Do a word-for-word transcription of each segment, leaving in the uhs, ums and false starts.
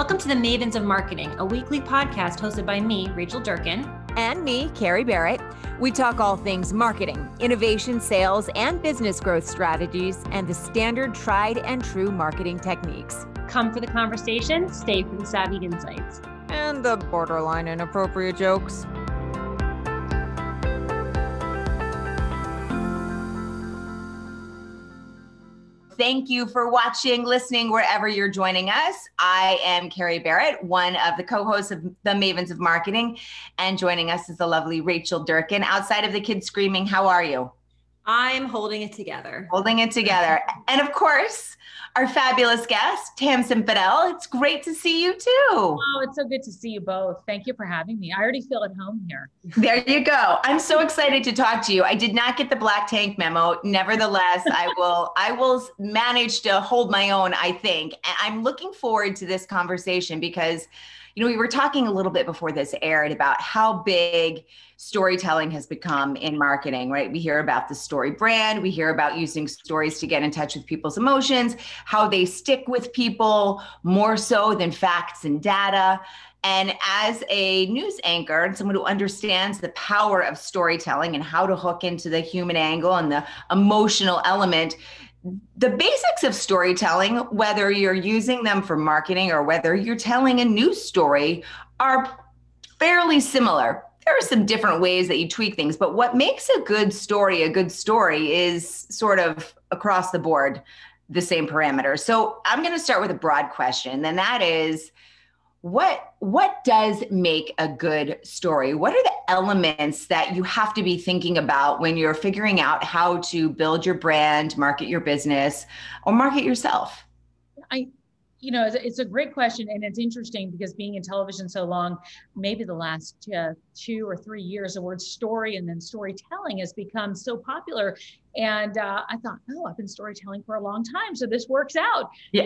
Welcome to the Mavens of Marketing, a weekly podcast hosted by me, Rachel Durkin. And me, Carrie Barrett. We talk all things marketing, innovation, sales, and business growth strategies, and the standard tried and true marketing techniques. Come for the conversation, stay for the savvy insights. And the borderline inappropriate jokes. Thank you for watching, listening, wherever you're joining us. I am Carrie Barrett, one of the co-hosts of the Mavens of Marketing, and joining us is the lovely Rachel Durkin. Outside of the kids screaming, how are you? I'm holding it together. Holding it together. And of course, our fabulous guest, Tamsen Fadal. It's great to see you too. Oh, it's so good to see you both. Thank you for having me. I already feel at home here. There you go. I'm so excited to talk to you. I did not get the black tank memo. Nevertheless, I will I will manage to hold my own, I think. And I'm looking forward to this conversation because, you know, we were talking a little bit before this aired about how big storytelling has become in marketing, right? We hear about the story brand, we hear about using stories to get in touch with people's emotions, how they stick with people more so than facts and data. And as a news anchor and someone who understands the power of storytelling and how to hook into the human angle and the emotional element, the basics of storytelling, whether you're using them for marketing or whether you're telling a news story, are fairly similar. There are some different ways that you tweak things, but what makes a good story a good story is sort of across the board the same parameters. So I'm going to start with a broad question, and that is, what what does make a good story? What are the elements that you have to be thinking about when you're figuring out how to build your brand, market your business, or market yourself? I, you know, it's a, it's a great question, and it's interesting because being in television so long, maybe the last uh, two or three years, the word story and then storytelling has become so popular. And uh, I thought, oh, I've been storytelling for a long time, so this works out. Yeah.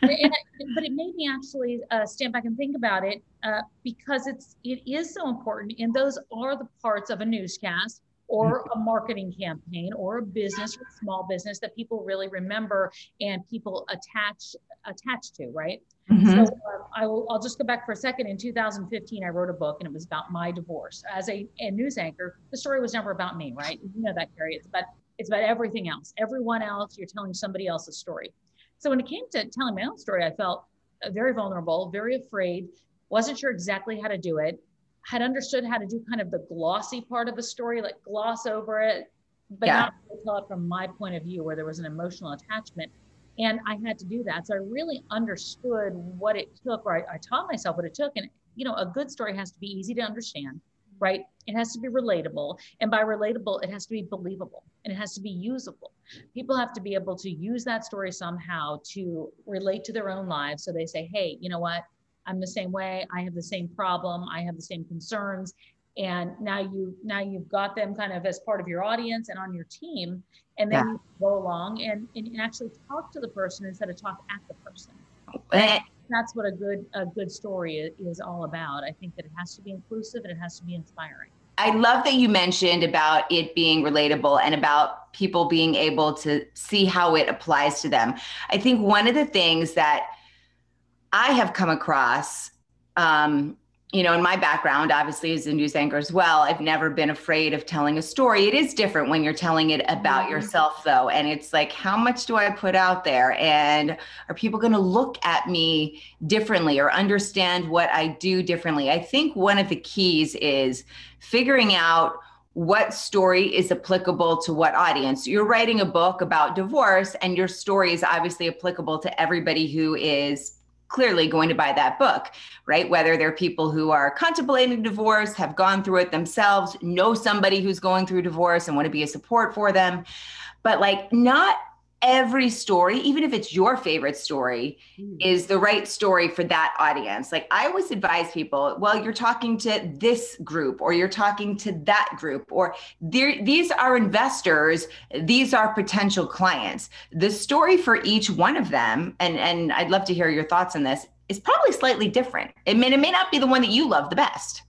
and, and I, but it made me actually uh, stand back and think about it uh, because it's it is so important. And those are the parts of a newscast or a marketing campaign or a business or a small business that people really remember and people attach attach to, right? Mm-hmm. So uh, I will, I'll just go back for a second. In two thousand fifteen, I wrote a book and it was about my divorce. As a, a news anchor, the story was never about me, right? You know that, Carrie. It's about It's about everything else. Everyone else, you're telling somebody else's story. So when it came to telling my own story, I felt very vulnerable, very afraid, wasn't sure exactly how to do it, had understood how to do kind of the glossy part of a story, like gloss over it, but yeah. not really tell it from my point of view where there was an emotional attachment. And I had to do that. So I really understood what it took, or I, I taught myself what it took. And, you know, a good story has to be easy to understand, right? It has to be relatable. And by relatable, it has to be believable and it has to be usable. People have to be able to use that story somehow to relate to their own lives. So they say, hey, you know what? I'm the same way. I have the same problem. I have the same concerns. And now, you, now you've got them kind of as part of your audience and on your team. And then yeah. you go along and, and actually talk to the person instead of talk at the person. And that's what a good a good story is, is all about. I think that it has to be inclusive and it has to be inspiring. I love that you mentioned about it being relatable and about people being able to see how it applies to them. I think one of the things that I have come across, um, you know, in my background, obviously as a news anchor as well, I've never been afraid of telling a story. It is different when you're telling it about yourself though. And it's like, how much do I put out there? And are people going to look at me differently or understand what I do differently? I think one of the keys is figuring out what story is applicable to what audience. You're writing a book about divorce and your story is obviously applicable to everybody who is clearly going to buy that book, right? Whether they're people who are contemplating divorce, have gone through it themselves, know somebody who's going through divorce and want to be a support for them. But like not every story, even if it's your favorite story, mm. is the right story for that audience. Like I always advise people, well, you're talking to this group or you're talking to that group or these are investors, these are potential clients. The story for each one of them, and, and I'd love to hear your thoughts on this, is probably slightly different. It may, it may not be the one that you love the best.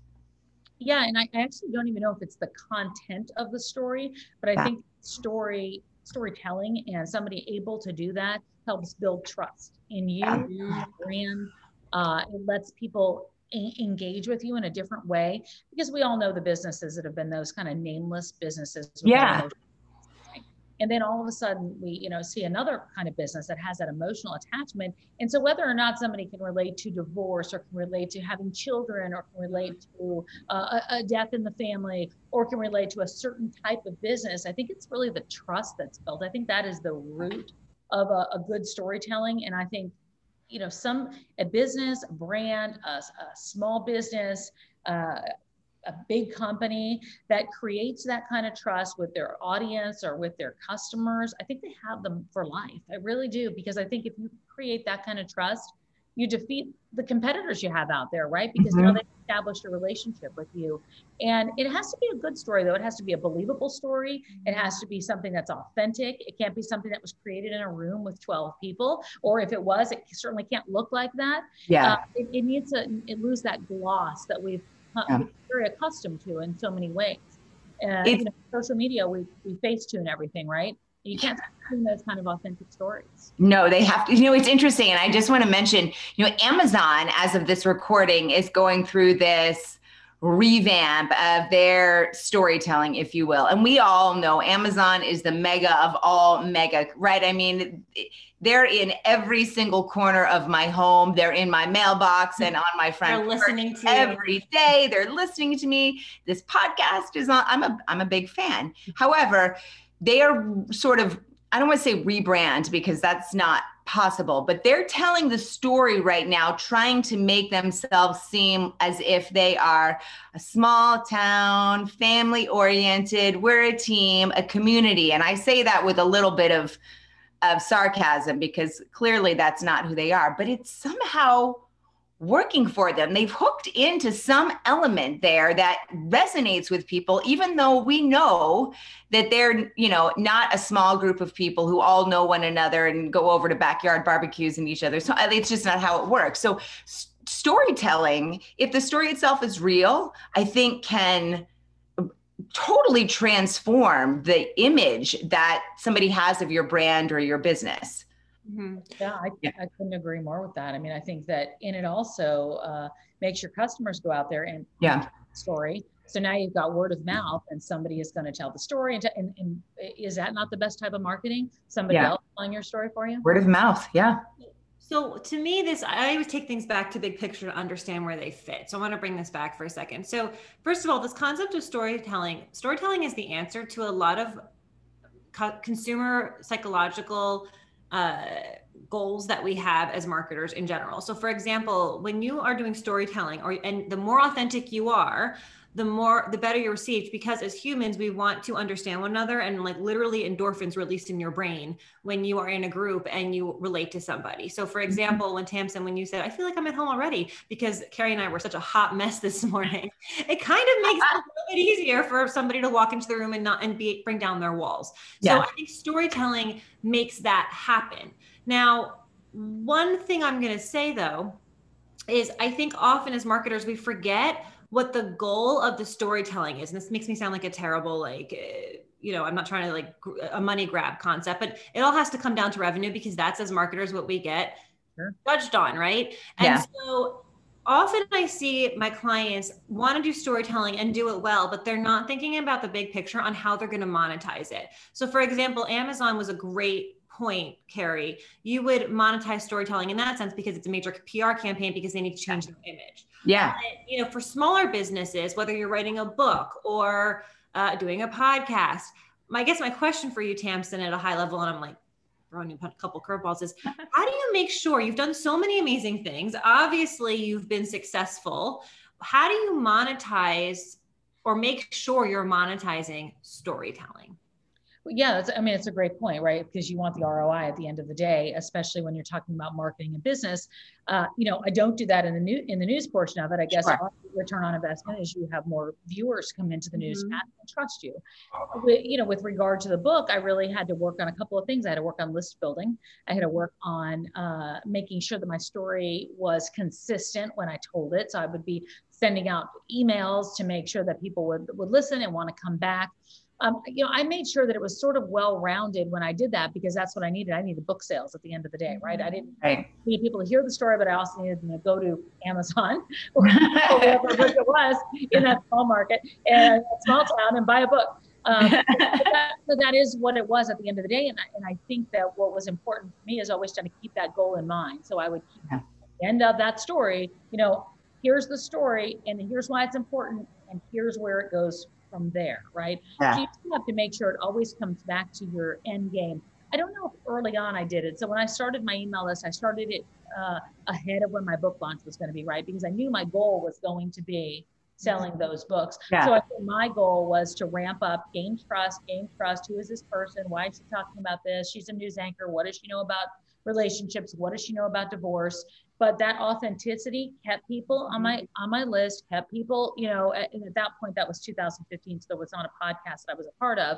Yeah, and I actually don't even know if it's the content of the story, but I yeah. think story storytelling and somebody able to do that helps build trust in you, yeah. your brand, Uh, it lets people engage with you in a different way, because we all know the businesses that have been those kind of nameless businesses. Yeah. Emotional. And then all of a sudden we, you know, see another kind of business that has that emotional attachment. And so whether or not somebody can relate to divorce, or can relate to having children, or can relate to uh, a death in the family, or can relate to a certain type of business, I think it's really the trust that's built. I think that is the root of a, a good storytelling. And I think, you know, some, a business, a brand, a, a small business, uh, a big company that creates that kind of trust with their audience or with their customers, I think they have them for life. I really do, because I think if you create that kind of trust, you defeat the competitors you have out there, right? Because mm-hmm. now they've established a relationship with you. And it has to be a good story, though. It has to be a believable story. It has to be something that's authentic. It can't be something that was created in a room with twelve people. Or if it was, it certainly can't look like that. Yeah, uh, it, it needs to it lose that gloss that we've yeah. very accustomed to in so many ways. Uh, you know, social media, we, we face tune everything, right? You can't see those kind of authentic stories. No, they have to. You know, it's interesting. And I just want to mention, you know, Amazon, as of this recording, is going through this revamp of their storytelling, if you will. And we all know Amazon is the mega of all mega, right? I mean, they're in every single corner of my home. They're in my mailbox and on my front porch every day. They're listening to me. This podcast is on. I'm a I'm a big fan. However, they are sort of, I don't want to say rebrand, because that's not possible, but they're telling the story right now, trying to make themselves seem as if they are a small town, family oriented, we're a team, a community. And I say that with a little bit of, of sarcasm, because clearly that's not who they are, but it's somehow working for them. They've hooked into some element there that resonates with people, even though we know that they're, you know, not a small group of people who all know one another and go over to backyard barbecues and each other. So it's just not how it works. So s- storytelling, if the story itself is real, I think can totally transform the image that somebody has of your brand or your business. Mm-hmm. Yeah, I, yeah, I couldn't agree more with that. I mean, I think that in it also uh, makes your customers go out there and yeah. tell the story. So now you've got word of mouth, and somebody is going to tell the story. And, t- and, and is that not the best type of marketing? Somebody yeah. else telling your story for you? Word of mouth, yeah. So to me, this, I always take things back to big picture to understand where they fit. So I want to bring this back for a second. So first of all, this concept of storytelling, storytelling is the answer to a lot of co- consumer psychological uh, goals that we have as marketers in general. So for example, when you are doing storytelling, or, and the more authentic you are, the more, the better you're received, because as humans, we want to understand one another, and like literally endorphins released in your brain when you are in a group and you relate to somebody. So for example, when Tamsen, when you said, I feel like I'm at home already because Carrie and I were such a hot mess this morning, it kind of makes it a little bit easier for somebody to walk into the room and not, and be, bring down their walls. Yeah. So I think storytelling makes that happen. Now, one thing I'm going to say though, is I think often as marketers, we forget what the goal of the storytelling is. And this makes me sound like a terrible, like, you know, I'm not trying to like a money grab concept, but it all has to come down to revenue, because that's, as marketers, what we get sure. judged on, right? Yeah. And so often I see my clients want to do storytelling and do it well, but they're not thinking about the big picture on how they're going to monetize it. So for example, Amazon was a great point, Carrie. You would monetize storytelling in that sense, because it's a major P R campaign, because they need to change their image. Yeah. But, you know, for smaller businesses, whether you're writing a book or uh, doing a podcast, my, I guess my question for you, Tamsen, at a high level, and I'm like throwing you a couple curveballs, is how do you make sure, you've done so many amazing things, obviously you've been successful, how do you monetize or make sure you're monetizing storytelling? Yeah, that's, I mean, it's a great point, right? Because you want the R O I at the end of the day, especially when you're talking about marketing and business. Uh, you know, I don't do that in the new in the news portion of it. I guess sure. Our return on investment is you have more viewers come into the news mm-hmm. and trust you. But, you know, with regard to the book, I really had to work on a couple of things. I had to work on list building. I had to work on uh, making sure that my story was consistent when I told it. So I would be sending out emails to make sure that people would would listen and want to come back. Um, you know, I made sure that it was sort of well-rounded when I did that, because that's what I needed. I needed book sales at the end of the day, right? I didn't right. need people to hear the story, but I also needed them to go to Amazon or whatever book it was in that small market and small town and buy a book. Um, but that, but that is what it was at the end of the day. And I, and I think that what was important for me is always trying to keep that goal in mind. So I would keep yeah. the end of that story, you know, here's the story and here's why it's important and here's where it goes from there, right? Yeah. So you just have to make sure it always comes back to your end game. I don't know if early on I did it. So when I started my email list, I started it uh, ahead of when my book launch was going to be, right? Because I knew my goal was going to be selling those books. Yeah. So I think my goal was to ramp up, gain trust, gain trust. Who is this person? Why is she talking about this? She's a news anchor. What does she know about relationships? What does she know about divorce? But that authenticity kept people on my on my list, kept people, you know, at, and at that point, that was two thousand fifteen. So it was on a podcast that I was a part of,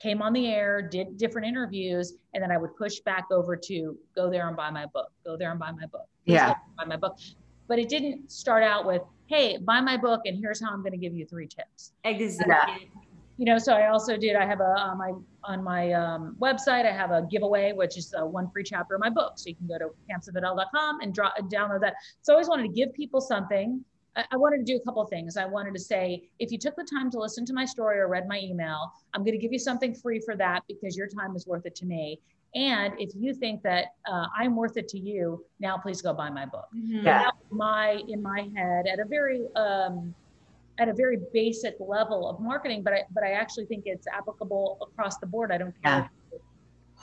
came on the air, did different interviews, and then I would push back over to go there and buy my book, go there and buy my book, yeah, buy my book. But it didn't start out with, hey, buy my book, and here's how I'm going to give you three tips. Exactly. You know, so I also did, I have a, on my, on my um, website, I have a giveaway, which is uh, one free chapter of my book. So you can go to Tamsen Fadal dot com and draw, download that. So I always wanted to give people something. I, I wanted to do a couple of things. I wanted to say, if you took the time to listen to my story or read my email, I'm going to give you something free for that because your time is worth it to me. And if you think that uh, I'm worth it to you, now please go buy my book. Mm-hmm. Yeah. That was my, in my head at a very, um, at a very basic level of marketing, but I, but I actually think it's applicable across the board. I don't care yeah. if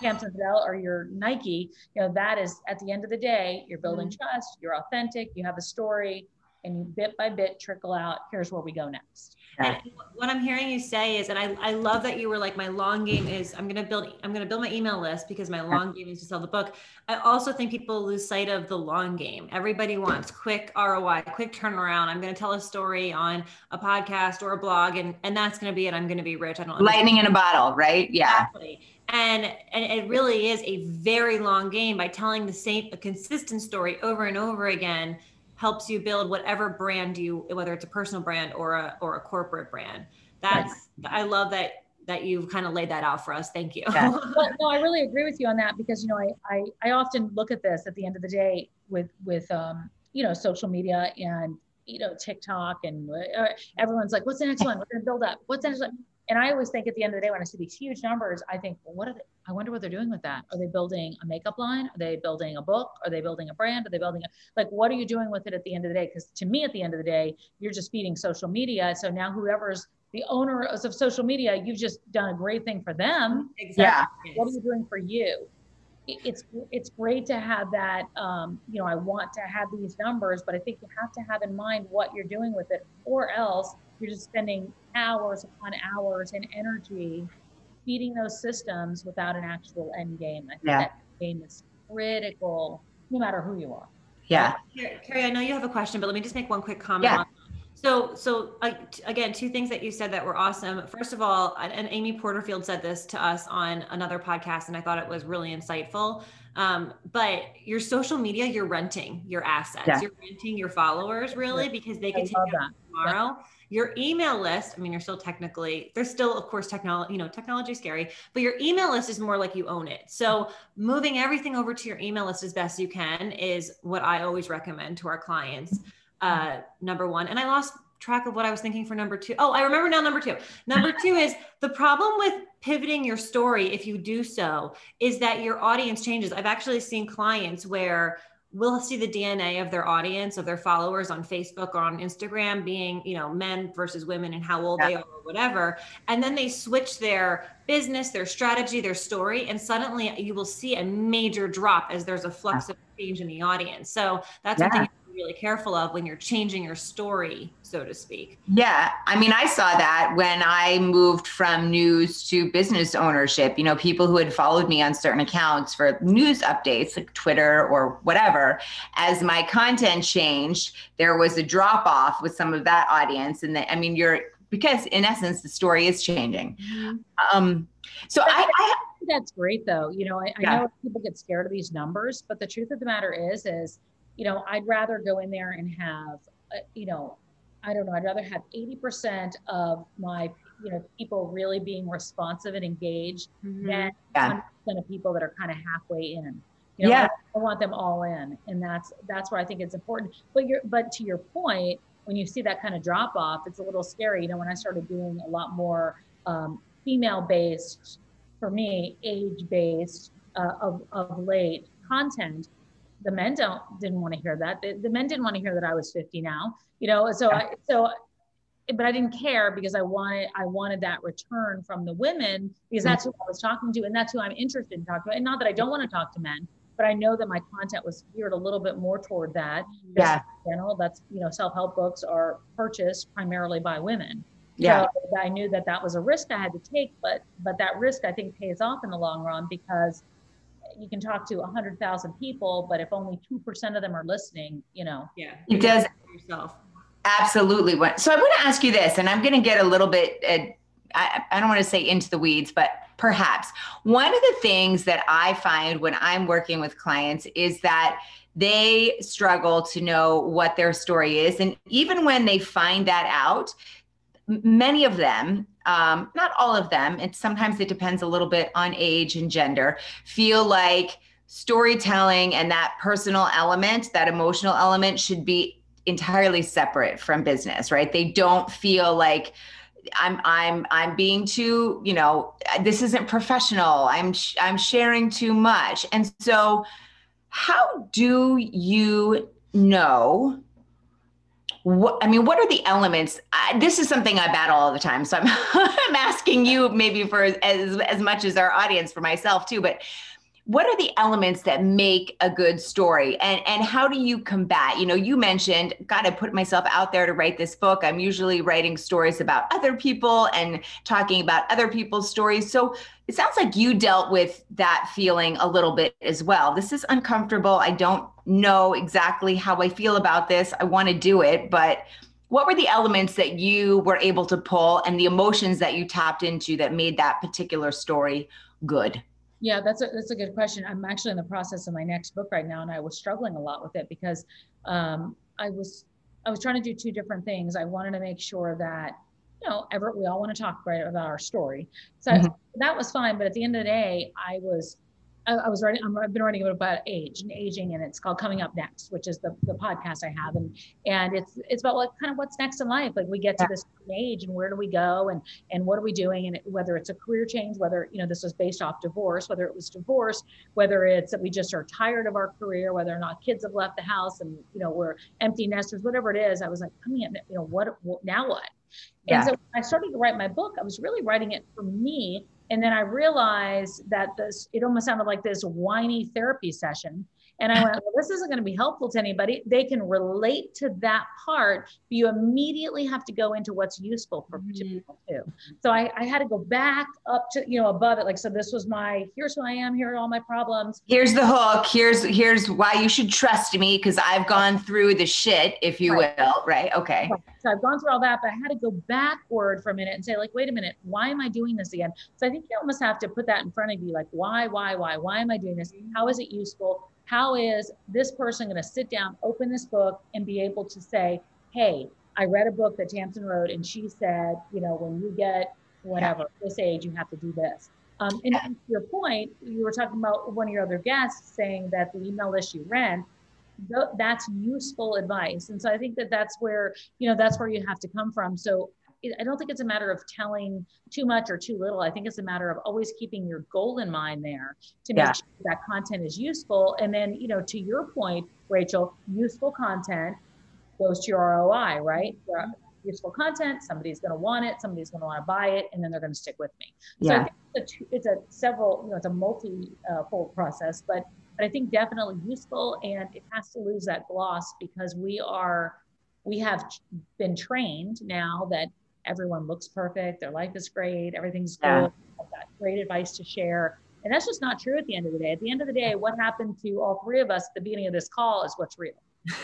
you're Tamsen Fadal or you're Nike, you know, that is at the end of the day, you're building mm-hmm. trust, you're authentic, you have a story, and you bit by bit trickle out, here's where we go next. Yeah. And what I'm hearing you say is, and I, I love that you were like, my long game is I'm going to build, I'm going to build my email list because my long game is to sell the book. I also think people lose sight of the long game. Everybody wants quick R O I, quick turnaround. I'm going to tell a story on a podcast or a blog and, and that's going to be it. I'm going to be rich. I don't lightning in a bottle, right? Yeah. Exactly. And and it really is a very long game. By telling the same, a consistent story over and over again, helps you build whatever brand you, whether it's a personal brand or a or a corporate brand. That's, I love that that you've kind of laid that out for us. Thank you. Yeah. Well, no, I really agree with you on that because, you know, I, I, I often look at this at the end of the day with, with um you know, social media and, you know, TikTok and uh, everyone's like, what's the next one? We're going to build up. What's the next one? And I always think at the end of the day, when I see these huge numbers, I think, well, what are they, I wonder what they're doing with that. Are they building a makeup line? Are they building a book? Are they building a brand? Are they building a, like, what are you doing with it at the end of the day? Because to me, at the end of the day, you're just feeding social media. So now whoever's the owner of social media, you've just done a great thing for them. Exactly. Yeah. What are you doing for you? It's, it's great to have that, um, you know, I want to have these numbers, but I think you have to have in mind what you're doing with it, or else you're just spending hours upon hours and energy feeding those systems without an actual end game. I think yeah. that game is critical, no matter who you are. Yeah. Carrie, I know you have a question, but let me just make one quick comment. Yeah. On so, so uh, t- again, two things that you said that were awesome. First of all, and Amy Porterfield said this to us on another podcast, and I thought it was really insightful. Um, but your social media, you're renting your assets, yeah. you're renting your followers, really, yeah. because they I can take them tomorrow. Yeah. Your email list, I mean, you're still technically, there's still, of course, technology, you know, technology is scary, but your email list is more like you own it. So moving everything over to your email list as best you can is what I always recommend to our clients, uh, number one. And I lost track of what I was thinking for number two. Oh, I remember now number two. Number two is the problem with pivoting your story, if you do so, is that your audience changes. I've actually seen clients where we'll see the D N A of their audience, of their followers on Facebook or on Instagram being, you know, men versus women and how old yeah. they are or whatever. And then they switch their business, their strategy, their story. And suddenly you will see a major drop as there's a flux yeah. of change in the audience. So that's yeah. one thing you have to be really careful of when you're changing your story, so to speak. Yeah. I mean, I saw that when I moved from news to business ownership. You know, people who had followed me on certain accounts for news updates like Twitter or whatever, as my content changed, there was a drop off with some of that audience. And the, I mean, you're, because in essence, the story is changing. Um, so I, I that's great though. You know, I, yeah. I know people get scared of these numbers, but the truth of the matter is, is, you know, I'd rather go in there and have, uh, you know, I don't know, I'd rather have eighty percent of my you know, people really being responsive and engaged mm-hmm. than yeah. one hundred percent of people that are kind of halfway in. You know, yeah. I, I want them all in, and that's that's where I think it's important. But you're, but to your point, when you see that kind of drop off, it's a little scary. You know, when I started doing a lot more um, female based, for me, age based uh, of of late content, the men don't didn't want to hear that. The, the men didn't want to hear that I was fifty now. You know, so yeah. I, so. But I didn't care because I wanted I wanted that return from the women, because that's who I was talking to and that's who I'm interested in talking to. And not that I don't want to talk to men, but I know that my content was geared a little bit more toward that. Yeah. In general, that's, you know, self-help books are purchased primarily by women. Yeah. So I knew that that was a risk I had to take, but but that risk I think pays off in the long run, because you can talk to one hundred thousand people, but if only two percent of them are listening, you know. Yeah. It does yourself. Absolutely. So I want to ask you this, and I'm going to get a little bit, uh, I, I don't want to say into the weeds, but perhaps one of the things that I find when I'm working with clients is that they struggle to know what their story is. And even when they find that out, many of them, um, not all of them, and sometimes it depends a little bit on age and gender, feel like storytelling and that personal element, that emotional element should be entirely separate from business, right? They don't feel like I'm, I'm, I'm being too, you know, this isn't professional. I'm, sh- I'm sharing too much. And so how do you know what, I mean, what are the elements? I, this is something I battle all the time. So I'm, I'm asking you maybe for as, as much as our audience, for myself too, but what are the elements that make a good story, and, and how do you combat, you know, you mentioned, God, I put myself out there to write this book. I'm usually writing stories about other people and talking about other people's stories. So it sounds like you dealt with that feeling a little bit as well. This is uncomfortable. I don't know exactly how I feel about this. I want to do it, but what were the elements that you were able to pull and the emotions that you tapped into that made that particular story good? Yeah, that's a that's a good question. I'm actually in the process of my next book right now, and I was struggling a lot with it because um, I was I was trying to do two different things. I wanted to make sure that, you know, ever we all want to talk right about our story, so mm-hmm. that was fine. But at the end of the day, I was I, I was writing. I'm, I've been writing about age and aging, and it's called Coming Up Next, which is the, the podcast I have, and and it's it's about what kind of what's next in life. Like we get to this age, and where do we go, and and what are we doing, and whether it's a career change, whether, you know, this was based off divorce, whether it was divorce, whether it's that we just are tired of our career, whether or not kids have left the house, and, you know, we're empty nesters, whatever it is. I was like, coming up, you know, what, what now what? And yeah. so when I started to write my book, I was really writing it for me. And then I realized that this, it almost sounded like this whiny therapy session. And I went, well, this isn't going to be helpful to anybody. They can relate to that part, but you immediately have to go into what's useful for people too. So I, I had to go back up to, you know, above it. Like, so this was my, here's who I am, here are all my problems. Here's the hook. Here's, here's why you should trust me, because I've gone through the shit, if you right. will. Right. Okay. Right. So I've gone through all that, but I had to go backward for a minute and say, like, wait a minute, why am I doing this again? So I think you almost have to put that in front of you. Like, why, why, why, why am I doing this? How is it useful? How is this person going to sit down, open this book, and be able to say, hey, I read a book that Tamsen wrote, and she said, you know, when you get whatever, yeah. this age, you have to do this. Um, and yeah. to your point, you were talking about one of your other guests saying that the email list you ran, th- that's useful advice. And so I think that that's where, you know, that's where you have to come from. So I don't think it's a matter of telling too much or too little. I think it's a matter of always keeping your goal in mind there to make yeah. sure that content is useful. And then, you know, to your point, Rachel, useful content goes to your R O I, right? Mm-hmm. Useful content, somebody's going to want it, somebody's going to want to buy it, and then they're going to stick with me. So yeah. I think it's a, it's a several, you know, it's a multi-fold process, but, but I think definitely useful, and it has to lose that gloss because we are, we have been trained now that everyone looks perfect. Their life is great. Everything's good. Yeah. I've got great advice to share. And that's just not true at the end of the day. At the end of the day, what happened to all three of us at the beginning of this call is what's real.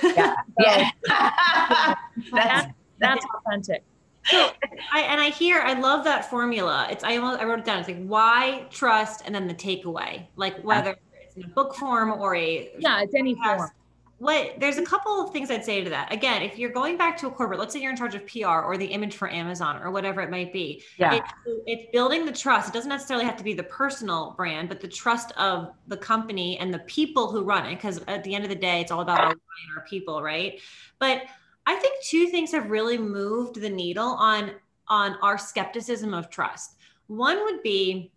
Yeah. So, yeah. that's, that's, that's authentic. So, I, and I hear, I love that formula. It's, I, almost, I wrote it down. It's like, why, trust, and then the takeaway, like whether yeah. it's in a book form or a, yeah, it's any form. what there's a couple of things I'd say to that. Again, if you're going back to a corporate, let's say you're in charge of P R or the image for Amazon or whatever it might be. Yeah. It, it's building the trust. It doesn't necessarily have to be the personal brand, but the trust of the company and the people who run it. Because at the end of the day, it's all about our, our people, right? But I think two things have really moved the needle on, on our skepticism of trust. One would be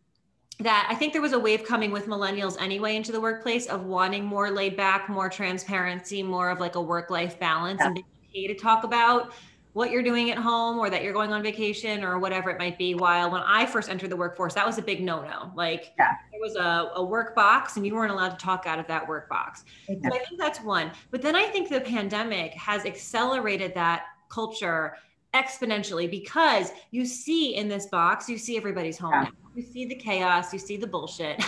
that I think there was a wave coming with millennials anyway into the workplace of wanting more laid back, more transparency, more of like a work-life balance, yeah. and being okay to talk about what you're doing at home or that you're going on vacation or whatever it might be. While when I first entered the workforce, that was a big no-no. Like yeah. there was a, a work box and you weren't allowed to talk out of that work box. Yeah. So I think that's one. But then I think the pandemic has accelerated that culture exponentially, because you see in this box, you see everybody's home yeah. now. You see the chaos, you see the bullshit.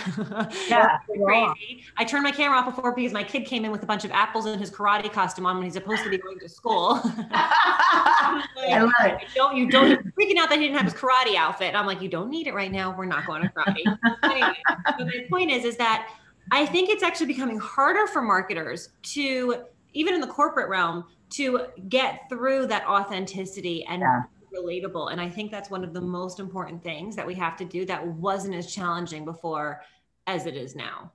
Yeah, crazy. I turned my camera off before because my kid came in with a bunch of apples in his karate costume on when he's supposed to be going to school. I love it. Don't, you don't, you're freaking out that he didn't have his karate outfit. And I'm like, you don't need it right now. We're not going to karate. Anyway, but my point is, is that I think it's actually becoming harder for marketers to, even in the corporate realm, to get through that authenticity and yeah. relatable. And I think that's one of the most important things that we have to do that wasn't as challenging before as it is now.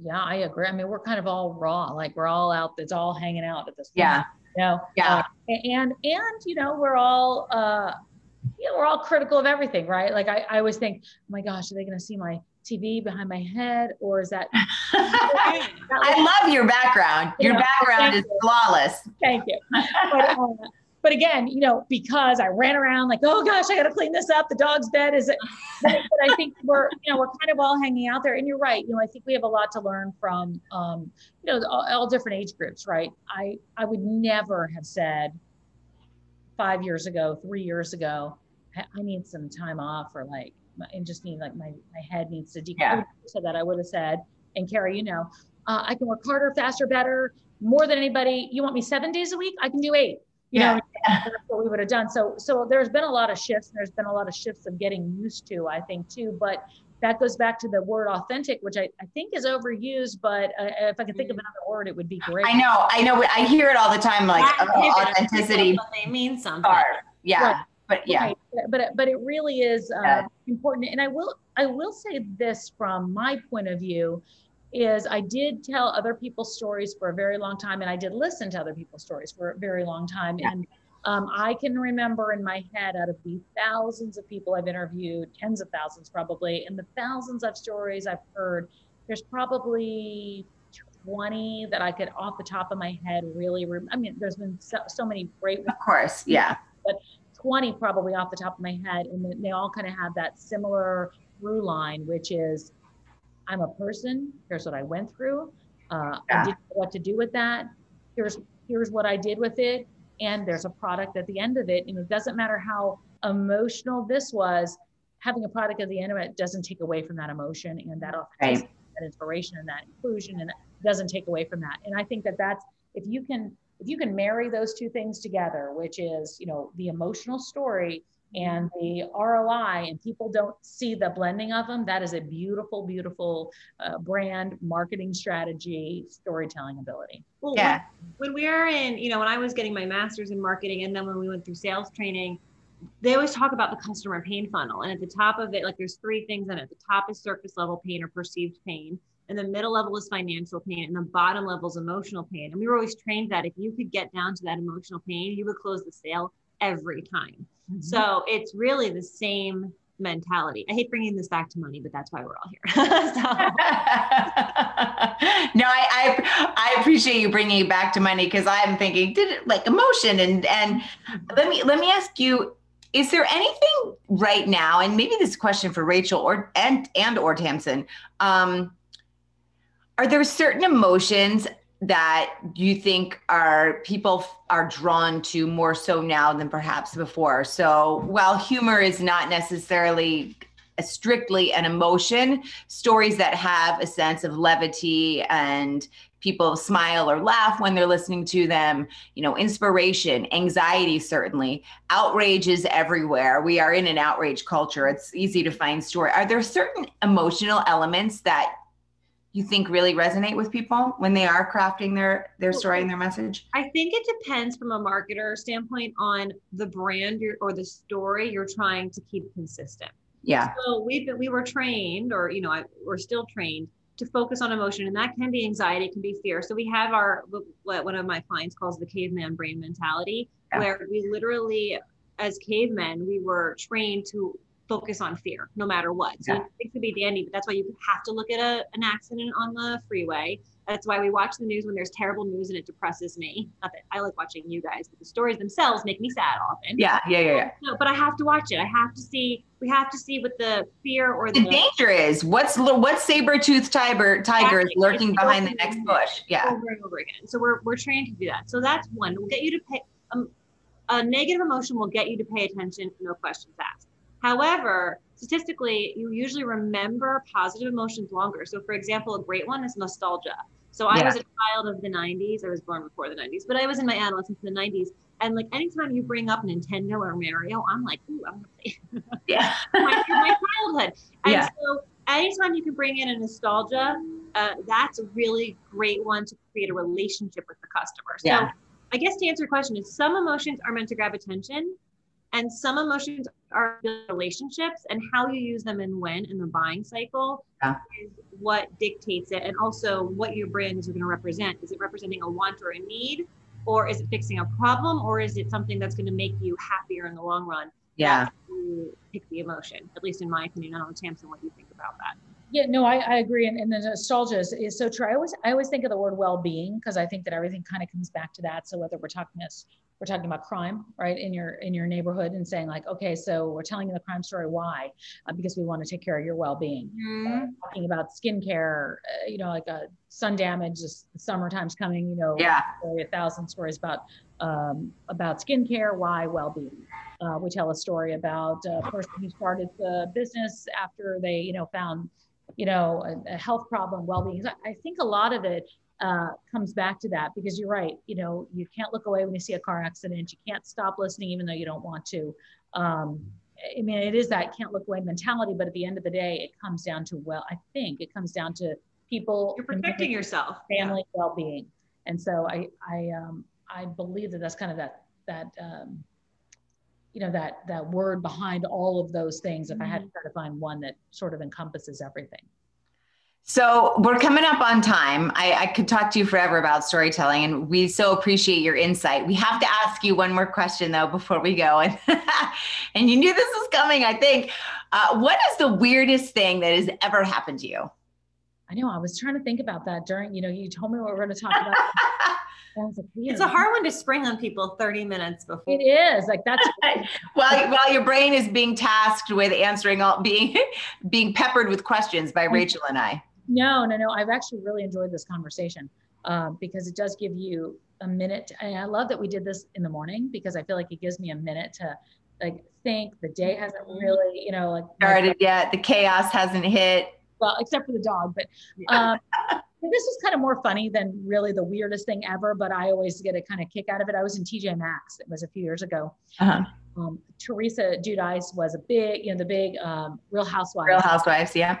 Yeah, I agree. I mean, we're kind of all raw, like we're all out, it's all hanging out at this point. Yeah. You know? Yeah. Uh, and, and, you know, we're all, uh, you know, we're all critical of everything, right? Like I, I always think, oh my gosh, are they going to see my T V behind my head, or is that? I love your background. Your yeah, background is flawless. Thank you. But, uh, but again, you know, because I ran around like, oh gosh, I got to clean this up. The dog's bed is it? But I think we're, you know, we're kind of all hanging out there. And you're right. You know, I think we have a lot to learn from, um, you know, all, all different age groups, right? I, I would never have said five years ago, three years ago, I, I need some time off, or like, and just need like my, my head needs to decrease. Yeah. So that I would have said, and Carrie, you know, uh, I can work harder, faster, better, more than anybody. You want me seven days a week? I can do eight. You yeah. know, yeah. That's what we would have done. So, so there's been a lot of shifts, and there's been a lot of shifts of getting used to, I think too, but that goes back to the word authentic, which I, I think is overused, but uh, if I could think of another word, it would be great. I know, I know. I hear it all the time, like oh, authenticity. They mean something. Or, yeah. Right. But yeah, right. but but it really is uh, yeah. important. And I will I will say this from my point of view, is I did tell other people's stories for a very long time, and I did listen to other people's stories for a very long time. Yeah. And um, I can remember in my head, out of the thousands of people I've interviewed, tens of thousands probably, and the thousands of stories I've heard, there's probably twenty that I could off the top of my head really. Re- I mean, there's been so, so many great. Of course, yeah. But twenty probably off the top of my head, and they all kind of have that similar through line, which is, I'm a person, here's what I went through, uh, yeah. I didn't know what to do with that, here's here's what I did with it, and there's a product at the end of it, and it doesn't matter how emotional this was, having a product at the end of it doesn't take away from that emotion, and that authenticity, right. that inspiration, and that inclusion, and it doesn't take away from that. And I think that that's, if you can If you can marry those two things together, which is, you know, the emotional story and the R O I, and people don't see the blending of them, that is a beautiful, beautiful uh, brand marketing strategy, storytelling ability. Well, yeah. When, when we were in, you know, when I was getting my master's in marketing, and then when we went through sales training, they always talk about the customer pain funnel. And at the top of it, like there's three things in it. The top is surface level pain or perceived pain. And the middle level is financial pain, and the bottom level is emotional pain. And we were always trained that if you could get down to that emotional pain, you would close the sale every time. Mm-hmm. So it's really the same mentality. I hate bringing this back to money, but that's why we're all here. So. No, I, I I appreciate you bringing it back to money, because I'm thinking, did it, like emotion and and let me let me ask you. Is there anything right now, and maybe this is a question for Rachel or and and or Tamsen. Um, Are there certain emotions that you think are people are drawn to more so now than perhaps before? So while humor is not necessarily a strictly an emotion, stories that have a sense of levity and people smile or laugh when they're listening to them, you know, inspiration, anxiety, certainly. Outrage is everywhere. We are in an outrage culture. It's easy to find story. Are there certain emotional elements that you think really resonate with people when they are crafting their, their story and their message? I think it depends from a marketer standpoint on the brand you're, or the story you're trying to keep consistent. Yeah. So we've been, we were trained or, you know, I, we're still trained to focus on emotion, and that can be anxiety, it can be fear. So we have our, what one of my clients calls the caveman brain mentality, yeah. where we literally, as cavemen, we were trained to focus on fear no matter what. So yeah. it could be dandy, but that's why you have to look at a, an accident on the freeway. That's why we watch the news when there's terrible news and it depresses me. Not that I like watching you guys, but the stories themselves make me sad often. Yeah, yeah, yeah. yeah. No, but I have to watch it. I have to see, we have to see what the fear or the, the danger is. What's what saber-toothed tiger, tiger is lurking behind the next bush. Yeah. Over and over again. So we're we're trained to do that. So that's one. We'll get you to pay, um, a negative emotion will get you to pay attention, no questions asked. However, statistically, you usually remember positive emotions longer. So for example, a great one is nostalgia. So I yeah. was a child of the nineties. I was born before the nineties, but I was in my adolescence in the nineties. And like anytime you bring up Nintendo or Mario, I'm like, ooh, I'm gonna play. Yeah. my, my childhood. And yeah. so anytime you can bring in a nostalgia, uh, that's a really great one to create a relationship with the customer. So yeah. I guess to answer your question is some emotions are meant to grab attention. And some emotions are relationships, and how you use them and when in the buying cycle yeah. is what dictates it. And also what your brand is going to represent. Is it representing a want or a need, or is it fixing a problem, or is it something that's going to make you happier in the long run? Yeah. You pick the emotion, at least in my opinion. I don't know, Tamsen, what you think about that. Yeah, no, I, I agree. And, and the nostalgia is, is so true. I always, I always think of the word well-being, because I think that everything kind of comes back to that. So whether we're talking this, we're talking about crime, right? In your, in your neighborhood, and saying like, okay, so we're telling you the crime story. Why? Uh, because we want to take care of your well-being. Mm. Uh, talking about skincare, uh, you know, like a sun damage, just summertime's coming, you know, yeah. a thousand stories about, um, about skincare. Why? Well-being. Uh, we tell a story about a person who started the business after they, you know, found, you know, a, a health problem, well-being. So I think a lot of it uh, comes back to that, because you're right. You know, you can't look away when you see a car accident. You can't stop listening, even though you don't want to. Um, I mean, it is that can't look away mentality, but at the end of the day, it comes down to, well, I think it comes down to people. You're protecting yourself, family yeah. well-being. And so I, I, um, I believe that that's kind of that, that, um, you know, that, that word behind all of those things, if mm-hmm. I had to try to find one that sort of encompasses everything. So we're coming up on time. I, I could talk to you forever about storytelling, and we so appreciate your insight. We have to ask you one more question though, before we go. And, and you knew this was coming, I think. Uh, what is the weirdest thing that has ever happened to you? I know, I was trying to think about that during, you know, you told me what we're going to talk about. Like, yeah. It's a hard one to spring on people thirty minutes before. It is like that's while while your brain is being tasked with answering all being being peppered with questions by Rachel and I. No, no, no. I've actually really enjoyed this conversation um, because it does give you a minute. And I love that we did this in the morning, because I feel like it gives me a minute to like think. The day hasn't really, you know, like started yet. The chaos hasn't hit. Well, except for the dog, but. Um, This is kind of more funny than really the weirdest thing ever, but I always get a kind of kick out of it. I was in T J Maxx. It was a few years ago. Uh-huh. Um, Teresa Giudice was a big, you know, the big um, Real Housewives. Real Housewives, yeah.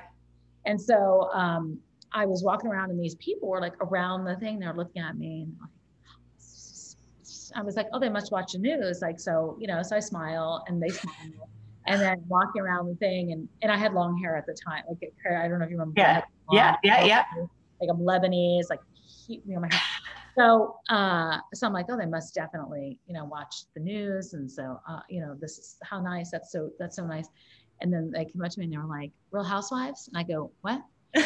And so um, I was walking around, and these people were like around the thing. They're looking at me, and like, I was like, oh, they must watch the news. Like, so, you know, so I smile, and they smile. And then walking around the thing, and, and I had long hair at the time. Like, I don't know if you remember. Yeah, yeah, yeah, yeah. Like I'm Lebanese, like, you know, my hair. So, uh, so I'm like, oh, they must definitely, you know, watch the news. And so, uh, you know, this is how nice. That's so, that's so nice. And then they came up to me and they were like, Real Housewives? And I go, what? And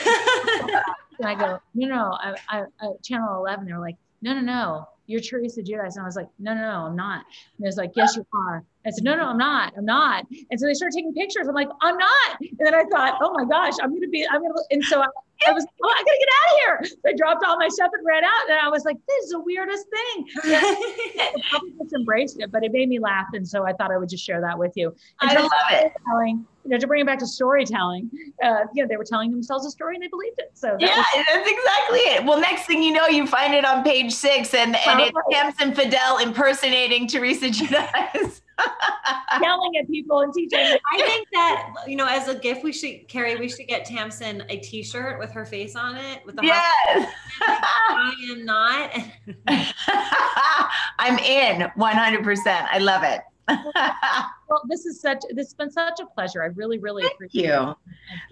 I go, no, no, I, I, I, Channel eleven. They were like, no, no, no, you're Teresa Giudice. And I was like, no, no, no, I'm not. And it was like, yes, you are. I said, no, no, I'm not. I'm not. And so they started taking pictures. I'm like, I'm not. And then I thought, oh my gosh, I'm going to be, I'm going to, and so I, I was, oh, I gotta get out of here. So I dropped all my stuff and ran out. And I was like, this is the weirdest thing. I probably just embraced it, but it made me laugh. And so I thought I would just share that with you. And I love it. Telling, you know, to bring it back to storytelling, uh, you know, they were telling themselves a story and they believed it. So that yeah, was- that's exactly it. Well, next thing you know, you find it on page six and, and oh, it's right. Tamsen Fadal impersonating Teresa Giudice. yelling at people and teaching. I think that, you know, as a gift, we should, Carrie, we should get Tamsen a t-shirt with her face on it. With the yes. I am not. I'm in one hundred percent. I love it. Well, this is such, this has been such a pleasure. I really, really Thank appreciate you. it.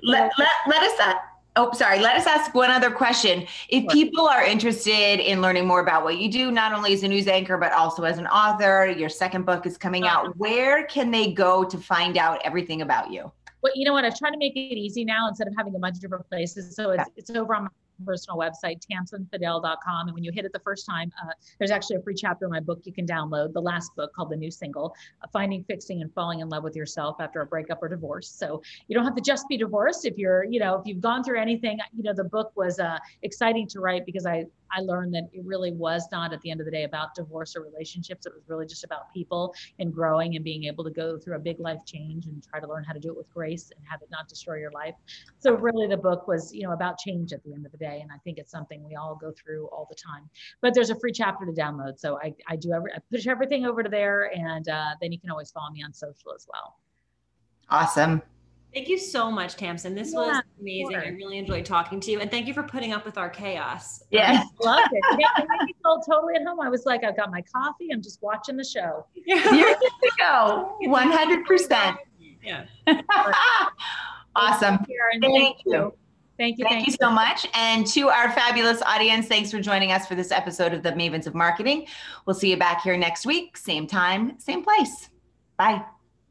Let, let, let us up. Oh, sorry. Let us ask one other question. If people are interested in learning more about what you do, not only as a news anchor, but also as an author, your second book is coming out, where can they go to find out everything about you? Well, you know what? I try to make it easy now instead of having a bunch of different places. So it's, yeah. it's over on my personal website, Tamsen Fadal dot com. And when you hit it the first time, uh, there's actually a free chapter in my book you can download, the last book called The New Single, uh, Finding, Fixing, and Falling in Love with Yourself After a Breakup or Divorce. So you don't have to just be divorced if you're, you know, if you've gone through anything. You know, the book was uh, exciting to write because I, I learned that it really was not at the end of the day about divorce or relationships. It was really just about people and growing and being able to go through a big life change and try to learn how to do it with grace and have it not destroy your life. So really the book was, you know, about change at the end of the day. And I think it's something we all go through all the time, but there's a free chapter to download. So I, I do every, I push everything over to there, and uh, then you can always follow me on social as well. Awesome. Thank you so much, Tamsen. This yeah, was amazing. I really enjoyed talking to you. And thank you for putting up with our chaos. Yes. I loved it. Yeah, I felt totally at home. I was like, I've got my coffee. I'm just watching the show. You're good to go. one hundred percent. Yeah. Awesome. Thank you. Thank you. Thank you. Thank you so much. And to our fabulous audience, thanks for joining us for this episode of the Mavens of Marketing. We'll see you back here next week. Same time, same place. Bye.